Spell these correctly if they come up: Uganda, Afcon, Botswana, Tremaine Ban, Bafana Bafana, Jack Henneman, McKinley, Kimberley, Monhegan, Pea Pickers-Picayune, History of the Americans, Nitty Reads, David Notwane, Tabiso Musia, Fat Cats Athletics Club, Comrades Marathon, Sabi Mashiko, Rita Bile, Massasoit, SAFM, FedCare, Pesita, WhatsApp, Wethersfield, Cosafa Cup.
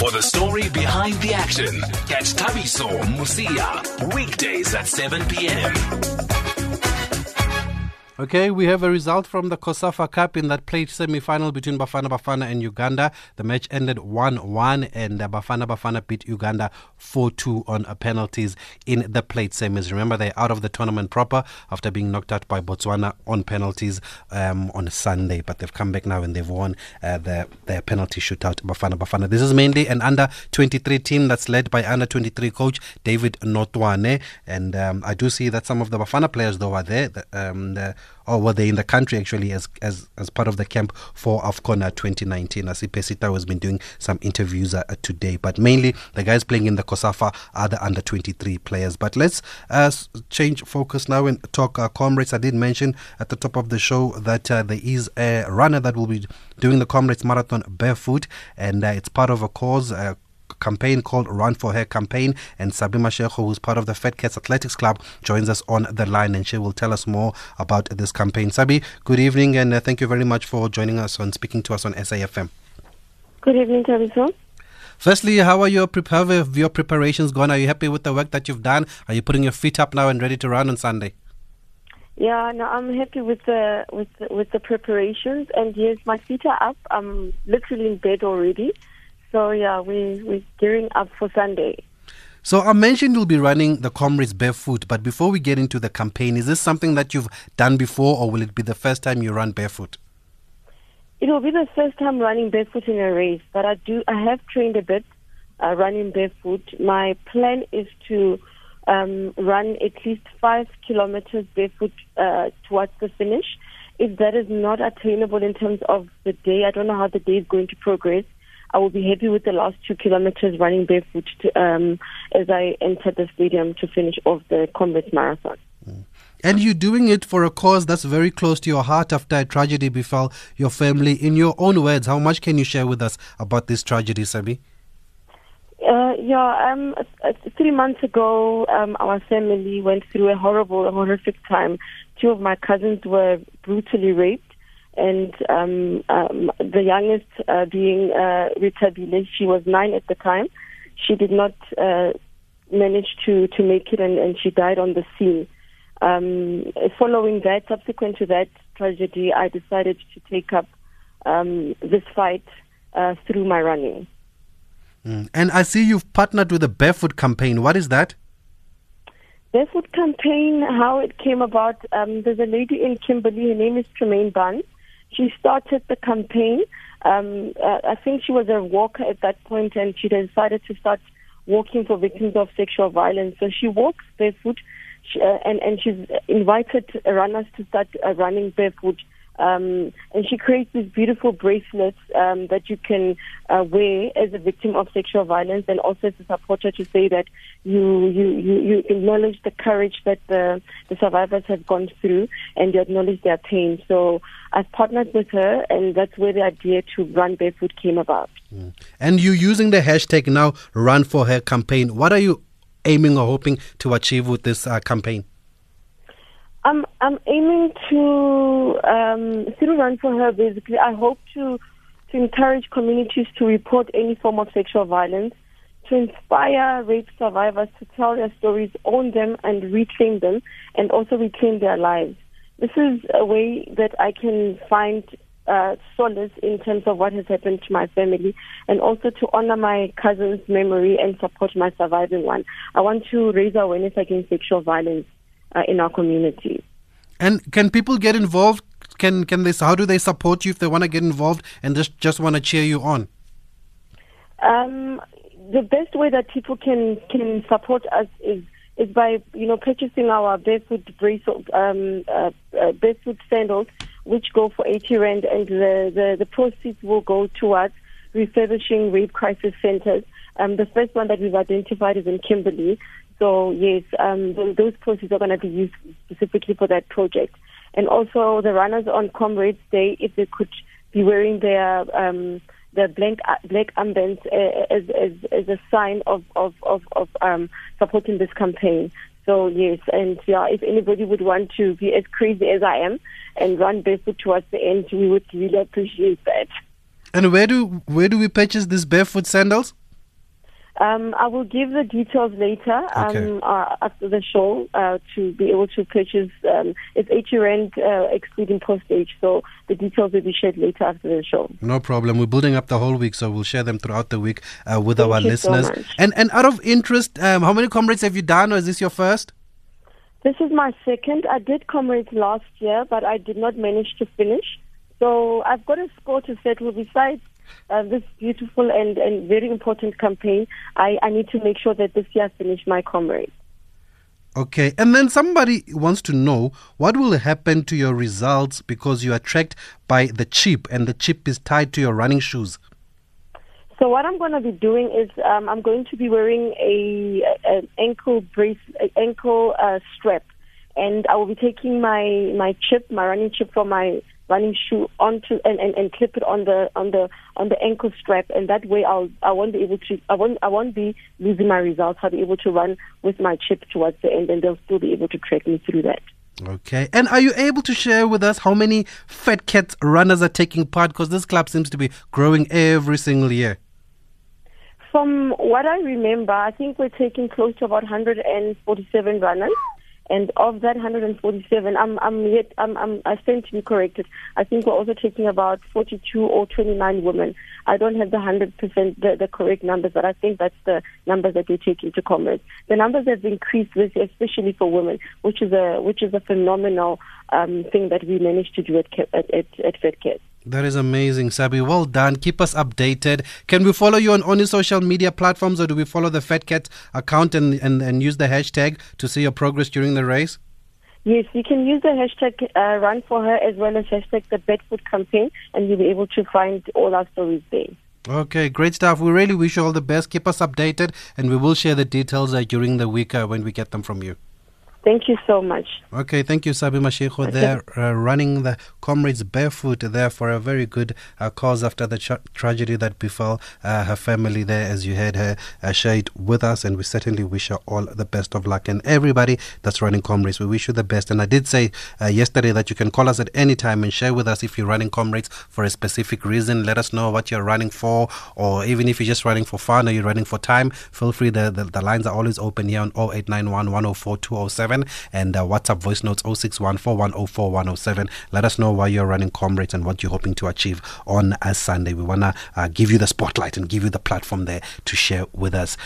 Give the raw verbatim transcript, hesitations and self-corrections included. For the story behind the action, catch Tabiso Musia weekdays at seven p.m. Okay, we have a result from the Cosafa Cup in that plate semi-final between Bafana Bafana and Uganda. The match ended one one and Bafana Bafana beat Uganda four two on penalties in the plate semis. Remember, they're out of the tournament proper after being knocked out by Botswana on penalties um, on Sunday. But they've come back now and they've won uh, their, their penalty shootout, Bafana Bafana. This is mainly an under twenty-three team that's led by under twenty-three coach David Notwane. And um, I do see that some of the Bafana players, though, are there. The, um, the, or were they in the country actually as as as part of the camp for Afcon twenty nineteen. I see Pesita has been doing some interviews uh, today, but mainly the guys playing in the Cosafa are the under twenty-three players. But let's uh, change focus now and talk uh, Comrades. I did mention at the top of the show that uh, there is a runner that will be doing the Comrades Marathon barefoot, and uh, it's part of a cause uh, campaign called Run for Her campaign, and Sabi Mashiko, who's part of the Fat Cats Athletics Club, joins us on the line and she will tell us more about this campaign. Sabi, good evening and uh, thank you very much for joining us and speaking to us on S A F M. Good evening, Tabiso. Firstly, how are your, pre- how have your preparations gone? Are you happy with the work that you've done? Are you putting your feet up now and ready to run on Sunday? Yeah, no, I'm happy with the with the, with the preparations, and yes, my feet are up. I'm literally in bed already. So, yeah, we, we're gearing up for Sunday. So, I mentioned you'll be running the Comrades barefoot, but before we get into the campaign, is this something that you've done before, or will it be the first time you run barefoot? It will be the first time running barefoot in a race, but I do I have trained a bit uh, running barefoot. My plan is to um, run at least five kilometers barefoot uh, towards the finish. If that is not attainable in terms of the day, I don't know how the day is going to progress, I will be happy with the last two kilometers running barefoot to, um, as I enter the stadium to finish off the Comrades Marathon. Mm. And you're doing it for a cause that's very close to your heart after a tragedy befell your family. In your own words, how much can you share with us about this tragedy, Sabi? Uh, yeah, um, three months ago, um, our family went through a horrible, horrific time. Two of my cousins were brutally raped. And um, um, the youngest uh, being uh, Rita Bile, she was nine at the time. She did not uh, manage to, to make it, and, and she died on the scene. Um, following that, subsequent to that tragedy, I decided to take up um, this fight uh, through my running. Mm. And I see you've partnered with the Barefoot campaign. What is that? Barefoot campaign, how it came about, um, there's a lady in Kimberley, her name is Tremaine Ban. She started the campaign. Um, uh, I think she was a walker at that point, and she decided to start walking for victims of sexual violence. So she walks barefoot, she, uh, and, and she's invited runners to start uh, running barefoot. Um, and she creates these beautiful bracelets um, that you can uh, wear as a victim of sexual violence, and also as a supporter to say that you you, you, you acknowledge the courage that the, the survivors have gone through, and you acknowledge their pain. So I've partnered with her, and that's where the idea to Run Barefoot came about. Mm. And you're using the hashtag now, Run for Her campaign. What are you aiming or hoping to achieve with this uh, campaign? I'm I'm aiming to um, through Run for Her. Basically, I hope to to encourage communities to report any form of sexual violence, to inspire rape survivors to tell their stories, own them, and reclaim them, and also reclaim their lives. This is a way that I can find uh, solace in terms of what has happened to my family, and also to honor my cousin's memory and support my surviving one. I want to raise awareness against sexual violence Uh, in our community. And can people get involved? Can can they? How do they support you if they want to get involved and just just want to cheer you on? Um, the best way that people can can support us is is by you know purchasing our barefoot bracelet, um, uh, uh, barefoot sandals, which go for eighty rand, and the, the the proceeds will go towards refurbishing rape crisis centers. Um, the first one that we've identified is in Kimberley. So, yes, um, those proceeds are going to be used specifically for that project. And also the runners on Comrades Day, if they could be wearing their um, their blank, black armbands as, as as a sign of, of, of, of um, supporting this campaign. So, yes, and yeah, if anybody would want to be as crazy as I am and run barefoot towards the end, we would really appreciate that. And where do where do we purchase these barefoot sandals? Um, I will give the details later um, okay. uh, after the show uh, to be able to purchase. Um, it's eighty rand uh, excluding postage, so the details will be shared later after the show. No problem. We're building up the whole week, so we'll share them throughout the week uh, with Thank our listeners. So and and out of interest, um, how many comrades have you done, or is this your first? This is my second. I did comrades last year, but I did not manage to finish. So I've got a score to settle besides. Uh, this beautiful and, and very important campaign, I, I need to make sure that this year I finish my comrades. Okay, and then somebody wants to know what will happen to your results because you are tracked by the chip and the chip is tied to your running shoes. So what I'm going to be doing is um, I'm going to be wearing a an ankle brace, an ankle uh, strap, and I will be taking my, my chip, my running chip from my running shoe onto and, and, and clip it on the on the on the ankle strap, and that way I'll I won't be able to I won't I won't be losing my results. I'll be able to run with my chip towards the end, and they'll still be able to track me through that. Okay. And are you able to share with us how many Fat Cats runners are taking part? Because this club seems to be growing every single year. From what I remember, I think we're taking close to about one hundred forty-seven runners. And of that one hundred forty-seven, I'm, I'm yet, I'm, I'm, I stand to be corrected. I think we're also taking about forty-two or twenty-nine women. I don't have the one hundred percent, the, the correct numbers, but I think that's the numbers that we're taking to comrades. The numbers have increased, with, especially for women, which is a, which is a phenomenal um, thing that we managed to do at at at, at FedCare. That is amazing, Sabi. Well done. Keep us updated. Can we follow you on only social media platforms, or do we follow the Fat Cats account and, and, and use the hashtag to see your progress during the race? Yes, you can use the hashtag uh, Run For Her as well as hashtag The Bedford Campaign, and you'll be able to find all our stories there. Okay, great stuff. We really wish you all the best. Keep us updated, and we will share the details uh, during the week uh, when we get them from you. Thank you so much. Okay, thank you, Sabi Mashiko. Okay. They're uh, running the comrades barefoot there for a very good uh, cause after the tra- tragedy that befell uh, her family there, as you heard her uh, share it with us. And we certainly wish her all the best of luck. And everybody that's running comrades, we wish you the best. And I did say uh, yesterday that you can call us at any time and share with us if you're running comrades for a specific reason. Let us know what you're running for, or even if you're just running for fun or you're running for time, feel free. The, the, the lines are always open here on oh eight nine one, one oh four, two oh seven. And uh, WhatsApp voice notes oh six one four, one oh four, one oh seven. Let us know why you're running comrades and what you're hoping to achieve on a Sunday. We want to uh, give you the spotlight and give you the platform there to share with us.